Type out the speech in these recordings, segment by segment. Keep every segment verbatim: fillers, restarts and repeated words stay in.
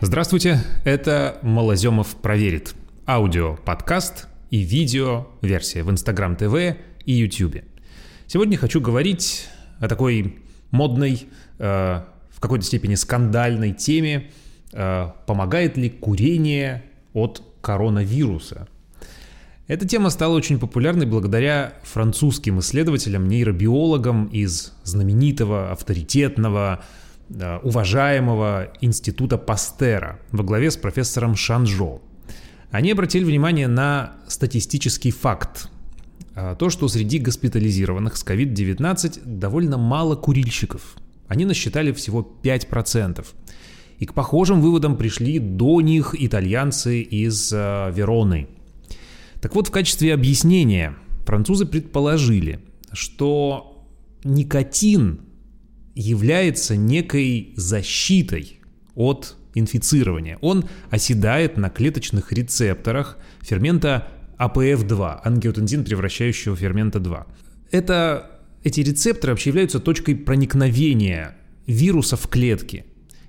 Здравствуйте, это Малозёмов проверит. Аудио, подкаст и видео версия в Instagram ти ви и YouTube. Сегодня хочу говорить о такой модной, э, в какой-то степени скандальной теме. Э, помогает ли курение от коронавируса? Эта тема стала очень популярной благодаря французским исследователям, нейробиологам из знаменитого, авторитетного, уважаемого института Пастера во главе с профессором Шанжо. Они обратили внимание на статистический факт. То, что среди госпитализированных с ковид девятнадцать довольно мало курильщиков. Они насчитали всего пять процентов. И к похожим выводам пришли до них итальянцы из Вероны. Так вот, в качестве объяснения французы предположили, что никотин является некой защитой от инфицирования. Он оседает на клеточных рецепторах фермента а пэ эф два, ангиотензин превращающего фермента два. Это, эти рецепторы вообще являются точкой проникновения вируса в клетки.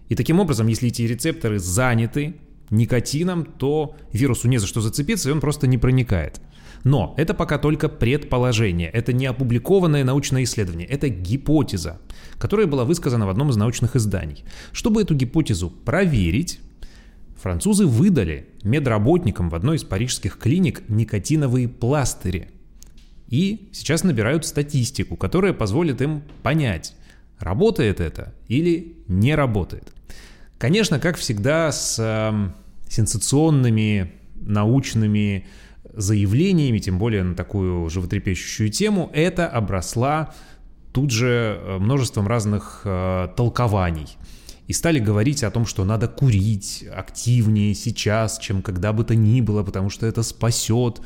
И таким образом, если эти рецепторы заняты никотином, то вирусу не за что зацепиться, и он просто не проникает. Но это пока только предположение, это не опубликованное научное исследование, это гипотеза, которая была высказана в одном из научных изданий. Чтобы эту гипотезу проверить, французы выдали медработникам в одной из парижских клиник никотиновые пластыри. И сейчас набирают статистику, которая позволит им понять, работает это или не работает. Конечно, как всегда, с э, сенсационными научными заявлениями, тем более на такую животрепещущую тему, это обросла тут же множеством разных э, толкований. И стали говорить о том, что надо курить активнее сейчас, чем когда бы то ни было, потому что это спасет.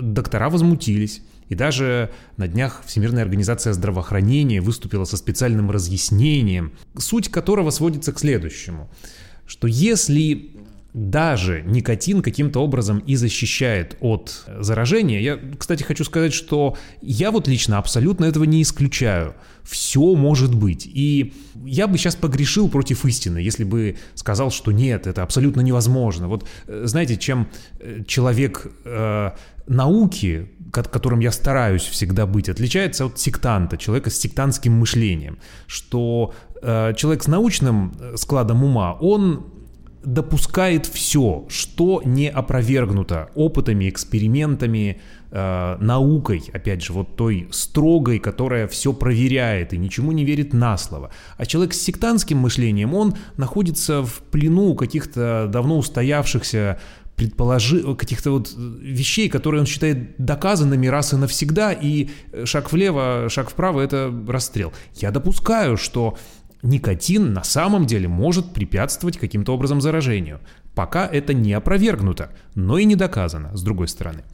Доктора возмутились. И даже на днях Всемирная организация здравоохранения выступила со специальным разъяснением, суть которого сводится к следующему, что если даже никотин каким-то образом и защищает от заражения. Я, кстати, хочу сказать, что я вот лично абсолютно этого не исключаю. Все может быть. И я бы сейчас погрешил против истины, если бы сказал, что нет, это абсолютно невозможно. Вот знаете, чем человек э, науки, которым я стараюсь всегда быть, отличается от сектанта, человека с сектантским мышлением, что э, человек с научным складом ума, он допускает все, что не опровергнуто опытами, экспериментами, э, наукой, опять же, вот той строгой, которая все проверяет и ничему не верит на слово. А человек с сектантским мышлением, он находится в плену каких-то давно устоявшихся предположи... каких-то вот вещей, которые он считает доказанными раз и навсегда, и шаг влево, шаг вправо — это расстрел. Я допускаю, что никотин на самом деле может препятствовать каким-то образом заражению. Пока это не опровергнуто, но и не доказано, с другой стороны.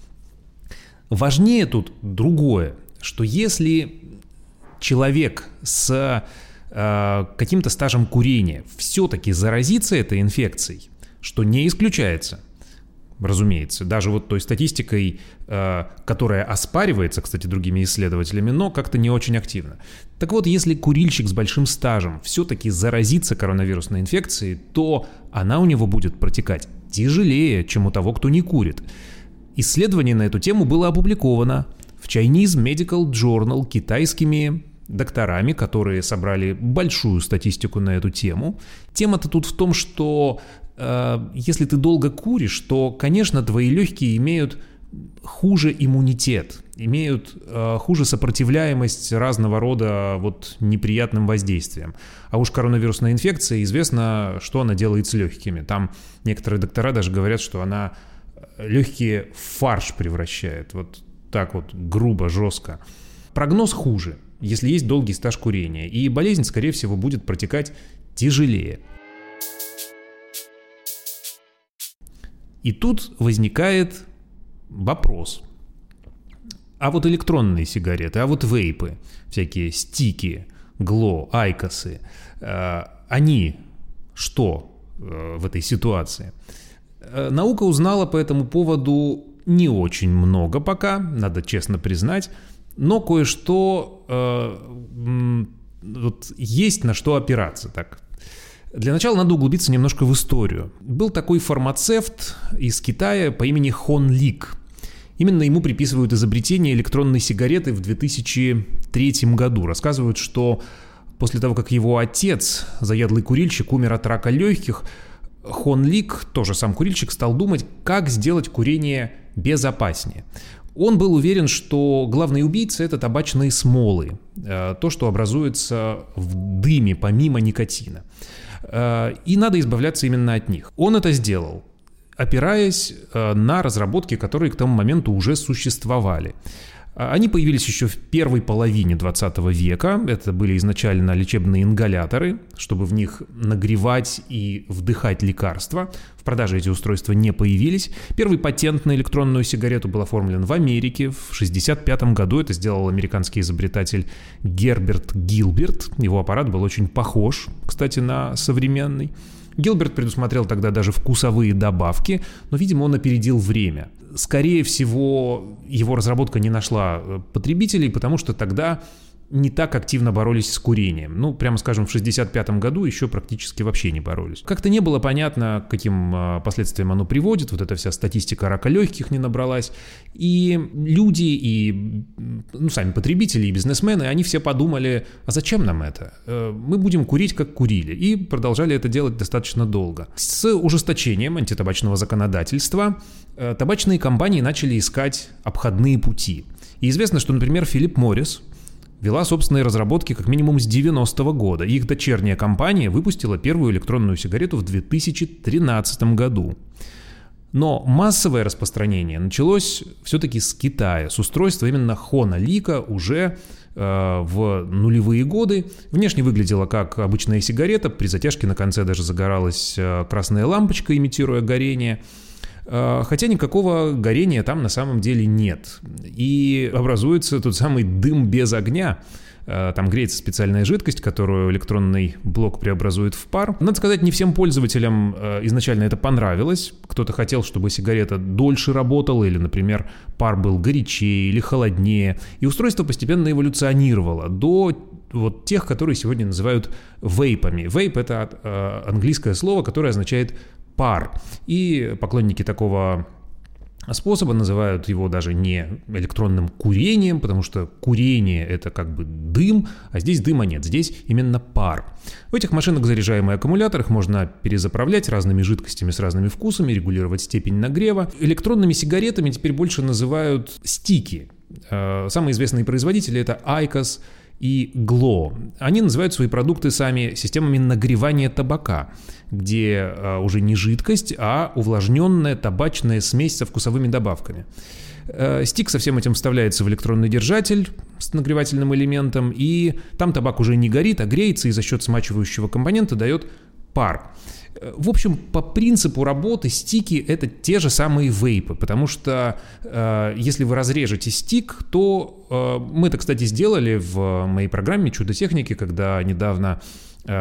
Важнее тут другое, что если человек с э, каким-то стажем курения все-таки заразится этой инфекцией, что не исключается, разумеется, даже вот той статистикой, э, которая оспаривается, кстати, другими исследователями, но как-то не очень активно. Так вот, если курильщик с большим стажем все-таки заразится коронавирусной инфекцией, то она у него будет протекать тяжелее, чем у того, кто не курит. Исследование на эту тему было опубликовано в Chinese Medical Journal китайскими докторами, которые собрали большую статистику на эту тему. Тема-то тут в том, что если ты долго куришь, то, конечно, твои легкие имеют хуже иммунитет, имеют э, хуже сопротивляемость разного рода вот неприятным воздействиям. А уж коронавирусная инфекция, известно, что она делает с легкими. Там некоторые доктора даже говорят, что она легкие в фарш превращает. Вот так вот грубо, жестко. Прогноз хуже, если есть долгий стаж курения. И болезнь, скорее всего, будет протекать тяжелее. И тут возникает вопрос. А вот электронные сигареты, а вот вейпы, всякие стики, glo, айкосы, э, они что э, в этой ситуации? Э, наука узнала по этому поводу не очень много пока, надо честно признать, но кое-что э, э, вот есть на что опираться так. Для начала надо углубиться немножко в историю. Был такой фармацевт из Китая по имени Hon Lik. Именно ему приписывают изобретение электронной сигареты в две тысячи третьем году. Рассказывают, что после того, как его отец, заядлый курильщик, умер от рака легких, Hon Lik, тоже сам курильщик, стал думать, как сделать курение безопаснее. Он был уверен, что главный убийца – это табачные смолы, то, что образуется в дыме помимо никотина. И надо избавляться именно от них. Он это сделал, опираясь на разработки, которые к тому моменту уже существовали. Они появились еще в первой половине двадцатого века. Это были изначально лечебные ингаляторы, чтобы в них нагревать и вдыхать лекарства. В продаже эти устройства не появились. Первый патент на электронную сигарету был оформлен в Америке. В шестьдесят пятом году это сделал американский изобретатель Герберт Гилберт. Его аппарат был очень похож, кстати, на современный. Гилберт предусмотрел тогда даже вкусовые добавки, но, видимо, он опередил время. Скорее всего, его разработка не нашла потребителей, потому что тогда не так активно боролись с курением. Ну, прямо скажем, в шестьдесят пятом году еще практически вообще не боролись. Как-то не было понятно, к каким последствиям оно приводит. Вот эта вся статистика рака легких не набралась. И люди, и ну, сами потребители, и бизнесмены, они все подумали, а зачем нам это? Мы будем курить, как курили. И продолжали это делать достаточно долго. С ужесточением антитабачного законодательства табачные компании начали искать обходные пути. И известно, что, например, Филип Моррис вела собственные разработки как минимум с девяностого года. Их дочерняя компания выпустила первую электронную сигарету в две тысячи тринадцатом году. Но массовое распространение началось все-таки с Китая, с устройства именно Hon Lik уже э, в нулевые годы. Внешне выглядела как обычная сигарета, при затяжке на конце даже загоралась красная лампочка, имитируя горение. Хотя никакого горения там на самом деле нет. И образуется тот самый дым без огня. Там греется специальная жидкость, которую электронный блок преобразует в пар. Надо сказать, не всем пользователям изначально это понравилось. Кто-то хотел, чтобы сигарета дольше работала, или, например, пар был горячее или холоднее. И устройство постепенно эволюционировало до вот тех, которые сегодня называют вейпами. Вейп — это английское слово, которое означает пар. И поклонники такого способа называют его даже не электронным курением, потому что курение — это как бы дым, а здесь дыма нет, здесь именно пар. В этих машинах заряжаемый аккумулятор, их можно перезаправлять разными жидкостями с разными вкусами, регулировать степень нагрева. Электронными сигаретами теперь больше называют стики. Самые известные производители — это айкос и glo. Они называют свои продукты сами системами нагревания табака, где а, уже не жидкость, а увлажненная табачная смесь со вкусовыми добавками. Э, стик со всем этим вставляется в электронный держатель с нагревательным элементом, и там табак уже не горит, а греется, и за счет смачивающего компонента дает пар. В общем, по принципу работы стики — это те же самые вейпы, потому что э, если вы разрежете стик, то э, мы это, кстати, сделали в моей программе «Чудо техники», когда недавно э,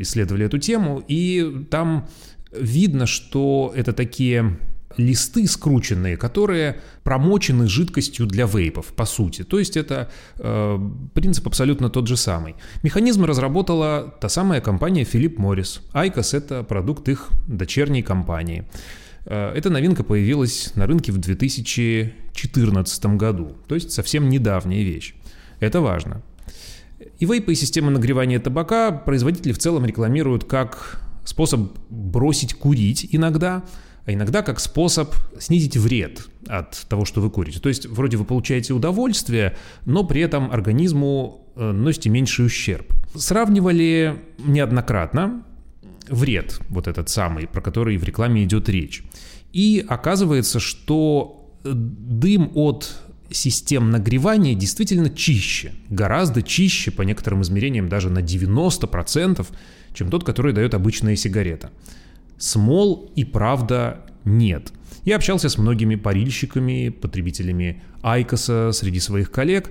исследовали эту тему, и там видно, что это такие листы скрученные, которые промочены жидкостью для вейпов, по сути. То есть это э, принцип абсолютно тот же самый. Механизм разработала та самая компания Philip Morris. айкос — это продукт их дочерней компании. Э, эта новинка появилась на рынке в две тысячи четырнадцатом году. То есть совсем недавняя вещь. Это важно. И вейпы, и системы нагревания табака производители в целом рекламируют как способ бросить курить иногда, а иногда как способ снизить вред от того, что вы курите. То есть вроде вы получаете удовольствие, но при этом организму наносите меньший ущерб. Сравнивали неоднократно вред, вот этот самый, про который в рекламе идет речь. И оказывается, что дым от систем нагревания действительно чище, гораздо чище, по некоторым измерениям даже на девяносто процентов, чем тот, который дает обычная сигарета. Смол и правда нет. Я общался с многими парильщиками, потребителями айкоса среди своих коллег,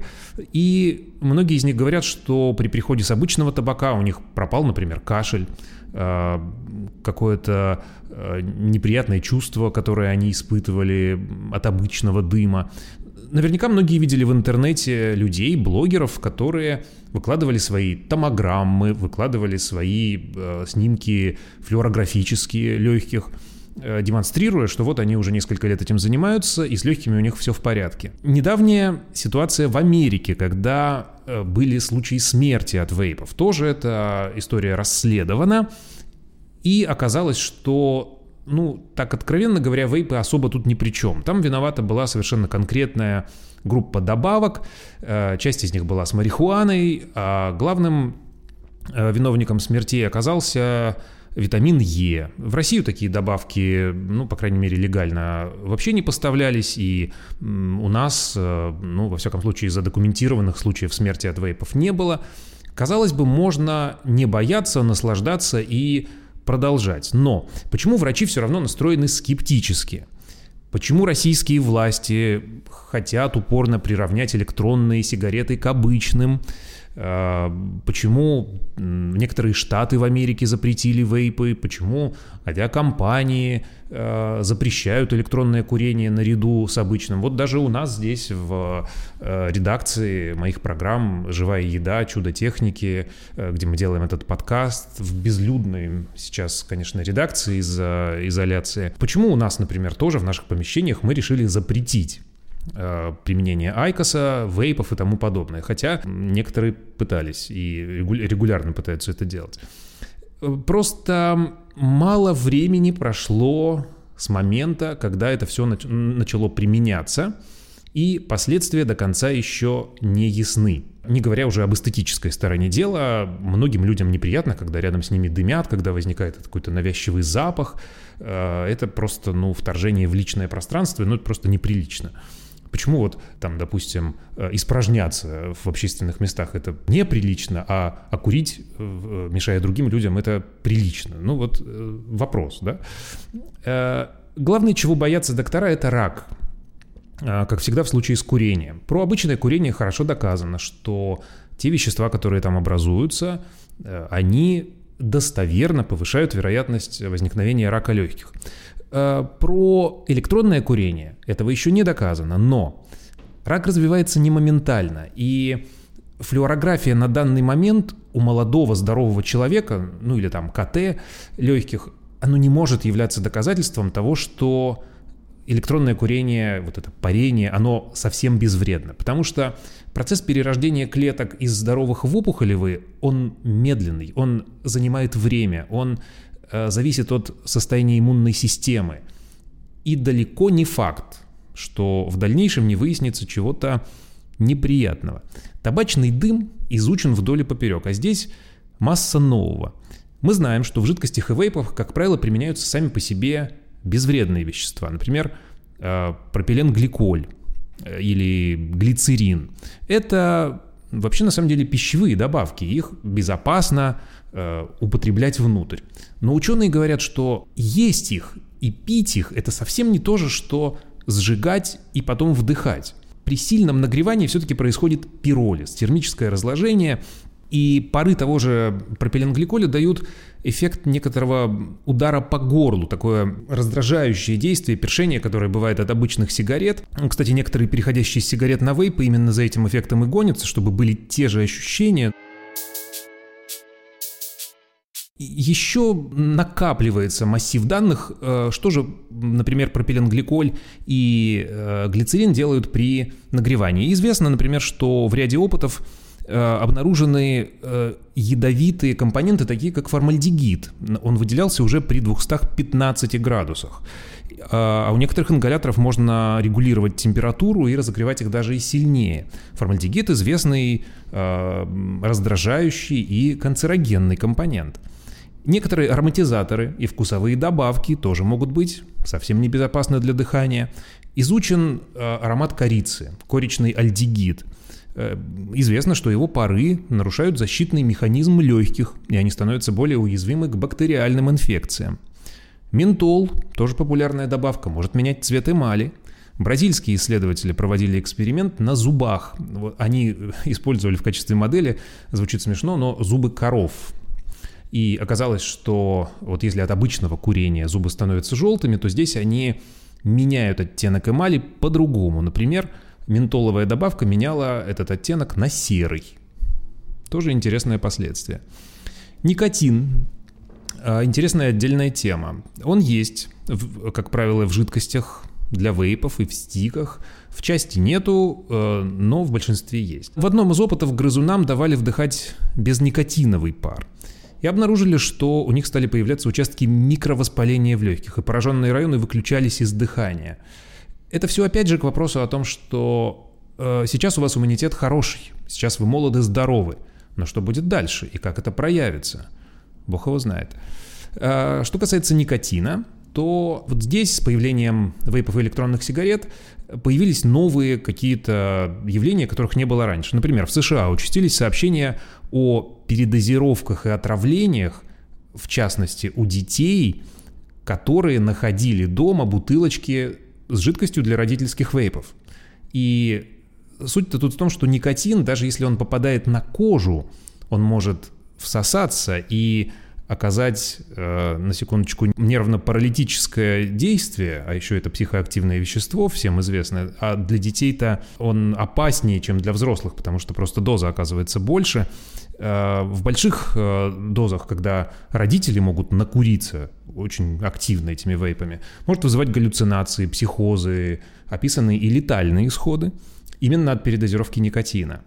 и многие из них говорят, что при приходе с обычного табака у них пропал, например, кашель, какое-то неприятное чувство, которое они испытывали от обычного дыма. Наверняка многие видели в интернете людей, блогеров, которые выкладывали свои томограммы, выкладывали свои э, снимки флюорографические, легких, э, демонстрируя, что вот они уже несколько лет этим занимаются, и с легкими у них все в порядке. Недавняя ситуация в Америке, когда э, были случаи смерти от вейпов. Тоже эта история расследована, и оказалось, что... Ну, так откровенно говоря, вейпы особо тут ни при чем. Там виновата была совершенно конкретная группа добавок. Часть из них была с марихуаной, а главным виновником смертей оказался витамин Е. В Россию такие добавки, ну, по крайней мере, легально вообще не поставлялись. И у нас, ну, во всяком случае, задокументированных случаев смерти от вейпов не было. Казалось бы, можно не бояться, наслаждаться и... продолжать. Но почему врачи все равно настроены скептически? Почему российские власти хотят упорно приравнять электронные сигареты к обычным? Почему некоторые штаты в Америке запретили вейпы? Почему авиакомпании запрещают электронное курение наряду с обычным? Вот даже у нас здесь в редакции моих программ «Живая еда», «Чудо техники», где мы делаем этот подкаст, в безлюдной сейчас, конечно, редакции из-за изоляции. Почему у нас, например, тоже в наших помещениях мы решили запретить э, применение айкоса, вейпов и тому подобное. Хотя некоторые пытались и регулярно пытаются это делать. Просто мало времени прошло с момента, когда это все начало применяться, и последствия до конца еще не ясны. Не говоря уже об эстетической стороне дела, многим людям неприятно, когда рядом с ними дымят, когда возникает какой-то навязчивый запах. Это просто, ну, вторжение в личное пространство, ну, это просто неприлично. Почему вот там, допустим, испражняться в общественных местах — это неприлично, а, а курить, мешая другим людям, это прилично? Ну, вот вопрос, да? Главное, чего боятся доктора, — это рак. Как всегда в случае с курением. Про обычное курение хорошо доказано, что те вещества, которые там образуются, они достоверно повышают вероятность возникновения рака легких. Про электронное курение этого еще не доказано, но рак развивается не моментально, и флюорография на данный момент у молодого здорового человека, ну или там ка тэ легких, оно не может являться доказательством того, что электронное курение, вот это парение, оно совсем безвредно, потому что процесс перерождения клеток из здоровых в опухолевые, он медленный, он занимает время, он э, зависит от состояния иммунной системы. И далеко не факт, что в дальнейшем не выяснится чего-то неприятного. Табачный дым изучен вдоль и поперек, а здесь масса нового. Мы знаем, что в жидкостях и вейпах, как правило, применяются сами по себе безвредные вещества, например, пропиленгликоль или глицерин. Это вообще на самом деле пищевые добавки, их безопасно употреблять внутрь. Но ученые говорят, что есть их и пить их — это совсем не то же, что сжигать и потом вдыхать. При сильном нагревании все-таки происходит пиролиз, термическое разложение, и пары того же пропиленгликоля дают эффект некоторого удара по горлу, такое раздражающее действие, першение, которое бывает от обычных сигарет. Кстати, некоторые переходящие с сигарет на вейпы именно за этим эффектом и гонятся, чтобы были те же ощущения. Еще накапливается массив данных, что же, например, пропиленгликоль и глицерин делают при нагревании. Известно, например, что в ряде опытов обнаружены ядовитые компоненты, такие как формальдегид. Он выделялся уже при двухстах пятнадцати градусах. А у некоторых ингаляторов можно регулировать температуру и разогревать их даже и сильнее. Формальдегид — известный раздражающий и канцерогенный компонент. Некоторые ароматизаторы и вкусовые добавки тоже могут быть совсем небезопасны для дыхания. Изучен аромат корицы, коричный альдегид. Известно, что его пары нарушают защитный механизм легких, и они становятся более уязвимы к бактериальным инфекциям. Ментол, тоже популярная добавка, может менять цвет эмали. Бразильские исследователи проводили эксперимент на зубах. Они использовали в качестве модели, звучит смешно, но зубы коров. И оказалось, что вот если от обычного курения зубы становятся желтыми, то здесь они меняют оттенок эмали по-другому. Например, Ментоловая добавка меняла этот оттенок на серый. Тоже интересное последствие. Никотин. Интересная отдельная тема. Он есть, как правило, в жидкостях для вейпов и в стиках. В части нету, но в большинстве есть. В одном из опытов грызунам давали вдыхать безникотиновый пар. И обнаружили, что у них стали появляться участки микровоспаления в легких, и пораженные районы выключались из дыхания. Это все опять же к вопросу о том, что э, сейчас у вас иммунитет хороший, сейчас вы молоды, здоровы, но что будет дальше и как это проявится, бог его знает. Э, что касается никотина, то вот здесь с появлением вейпов и электронных сигарет появились новые какие-то явления, которых не было раньше. Например, в США участились сообщения о передозировках и отравлениях, в частности у детей, которые находили дома бутылочки с жидкостью для родительских вейпов. И суть-то тут в том, что никотин, даже если он попадает на кожу, он может всосаться и оказать, э, на секундочку, нервно-паралитическое действие, а еще это психоактивное вещество, всем известное, а для детей-то он опаснее, чем для взрослых, потому что просто доза оказывается больше. Э, в больших э, дозах, когда родители могут накуриться очень активно этими вейпами, может вызывать галлюцинации, психозы, описанные и летальные исходы именно от передозировки никотина.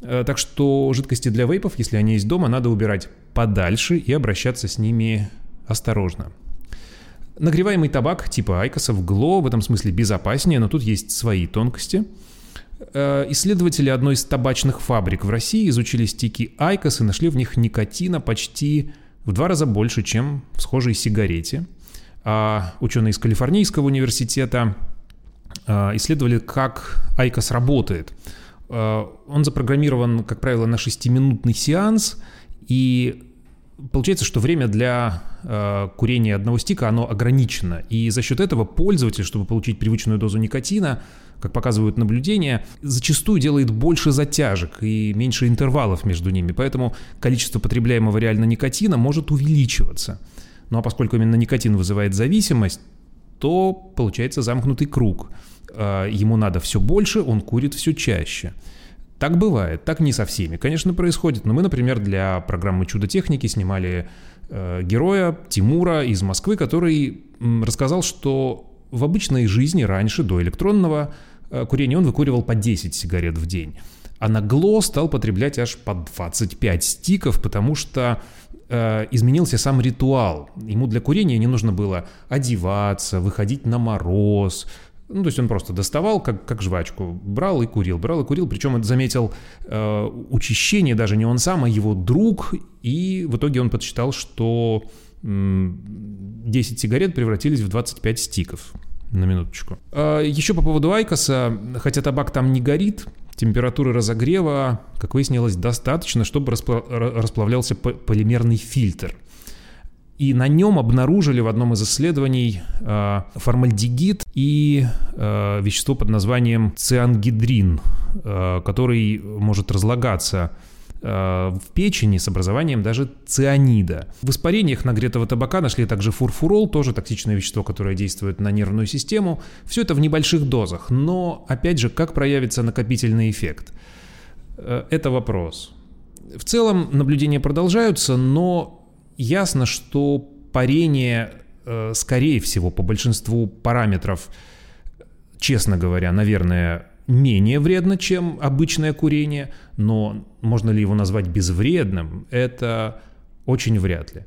Так что жидкости для вейпов, если они есть дома, надо убирать подальше и обращаться с ними осторожно. Нагреваемый табак типа айкосов, гло в этом смысле безопаснее, но тут есть свои тонкости. Исследователи одной из табачных фабрик в России изучили стики айкос и нашли в них никотина почти в два раза больше, чем в схожей сигарете. А ученые из Калифорнийского университета исследовали, как айкос работает. Он запрограммирован, как правило, на шестиминутный сеанс, и получается, что время для э, курения одного стика, оно ограничено. И за счет этого пользователь, чтобы получить привычную дозу никотина, как показывают наблюдения, зачастую делает больше затяжек и меньше интервалов между ними, поэтому количество потребляемого реально никотина может увеличиваться. Ну а поскольку именно никотин вызывает зависимость, то получается замкнутый круг. Ему надо все больше, он курит все чаще. Так бывает, так не со всеми, конечно, происходит. Но мы, например, для программы «Чудо техники» снимали э, героя Тимура из Москвы, который м, рассказал, что в обычной жизни раньше, до электронного э, курения, он выкуривал по десять сигарет в день. А на гло стал потреблять аж по двадцать пять стиков, потому что э, изменился сам ритуал. Ему для курения не нужно было одеваться, выходить на мороз. Ну, то есть он просто доставал, как, как жвачку, брал и курил, брал и курил. Причем он заметил э, учащение даже не он сам, а его друг. И в итоге он подсчитал, что м- десять сигарет превратились в двадцать пять стиков. На минуточку. Э, еще по поводу айкоса. Хотя табак там не горит, температуры разогрева, как выяснилось, достаточно, чтобы распла- расплавлялся п- полимерный фильтр. И на нем обнаружили в одном из исследований э, формальдегид и э, вещество под названием циангидрин, э, который может разлагаться э, в печени с образованием даже цианида. В испарениях нагретого табака нашли также фурфурол, тоже токсичное вещество, которое действует на нервную систему. Все это в небольших дозах, но, опять же, как проявится накопительный эффект? Э, это вопрос. В целом наблюдения продолжаются, но... Ясно, что парение, скорее всего, по большинству параметров, честно говоря, наверное, менее вредно, чем обычное курение, но можно ли его назвать безвредным, это очень вряд ли.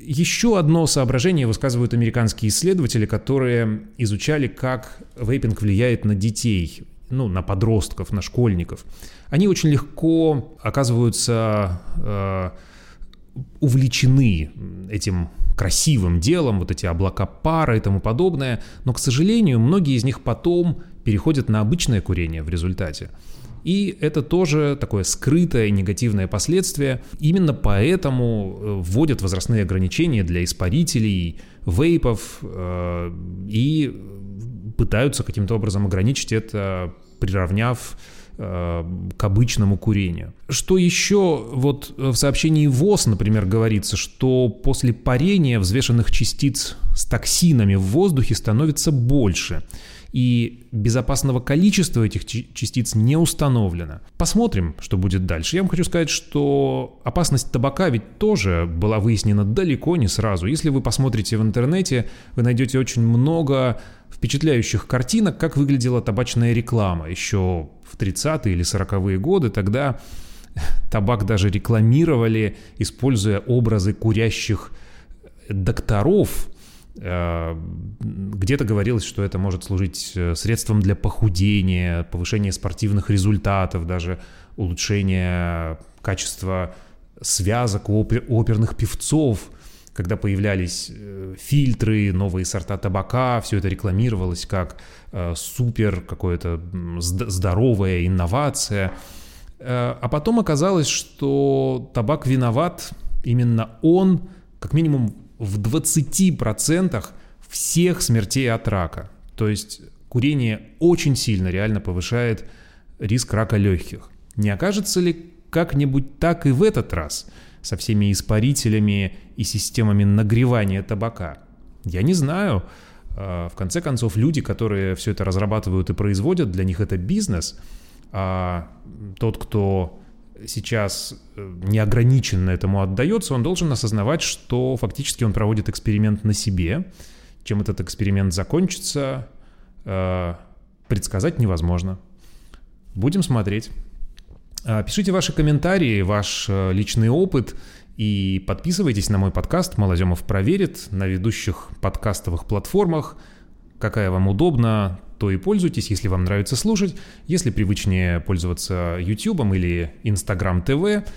Еще одно соображение высказывают американские исследователи, которые изучали, как вейпинг влияет на детей, ну, на подростков, на школьников. Они очень легко оказываются... увлечены этим красивым делом, вот эти облака пара и тому подобное, но, к сожалению, многие из них потом переходят на обычное курение в результате. И это тоже такое скрытое негативное последствие. Именно поэтому вводят возрастные ограничения для испарителей, вейпов и пытаются каким-то образом ограничить это, приравняв к обычному курению. Что еще? Вот в сообщении ВОЗ, например, говорится, что после парения взвешенных частиц с токсинами в воздухе становится больше. и безопасного количества этих частиц не установлено. Посмотрим, что будет дальше. Я вам хочу сказать, что опасность табака ведь тоже была выяснена далеко не сразу. Если вы посмотрите в интернете, вы найдете очень много впечатляющих картинок, как выглядела табачная реклама еще в тридцатые или сороковые годы. Тогда табак даже рекламировали, используя образы курящих докторов. Где-то говорилось, что это может служить средством для похудения, повышения спортивных результатов, даже улучшения качества связок у опер- оперных певцов. Когда появлялись фильтры, новые сорта табака, все это рекламировалось как супер какое-то здоровая инновация. А потом оказалось, что табак виноват, именно он, как минимум в двадцати процентах всех смертей от рака. То есть курение очень сильно реально повышает риск рака легких. Не окажется ли как-нибудь так и в этот раз со всеми испарителями и системами нагревания табака? Я не знаю. В конце концов, люди, которые все это разрабатывают и производят, для них это бизнес. А тот, кто сейчас неограниченно этому отдается, он должен осознавать, что фактически он проводит эксперимент на себе. Чем этот эксперимент закончится, предсказать невозможно. Будем смотреть. Пишите ваши комментарии, ваш личный опыт и подписывайтесь на мой подкаст «Малозёмов проверит» на ведущих подкастовых платформах. Какая вам удобна, то и пользуйтесь, если вам нравится слушать. Если привычнее пользоваться Ютубом или Инстаграм ТВ,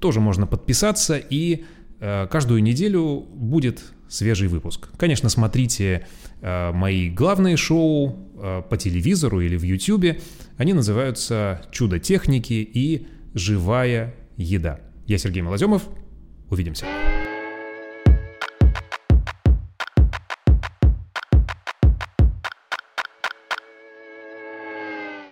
тоже можно подписаться, и э, каждую неделю будет свежий выпуск. Конечно, смотрите э, мои главные шоу э, по телевизору или в Ютубе. Они называются «Чудо техники» и «Живая еда». Я Сергей Малозёмов. Увидимся.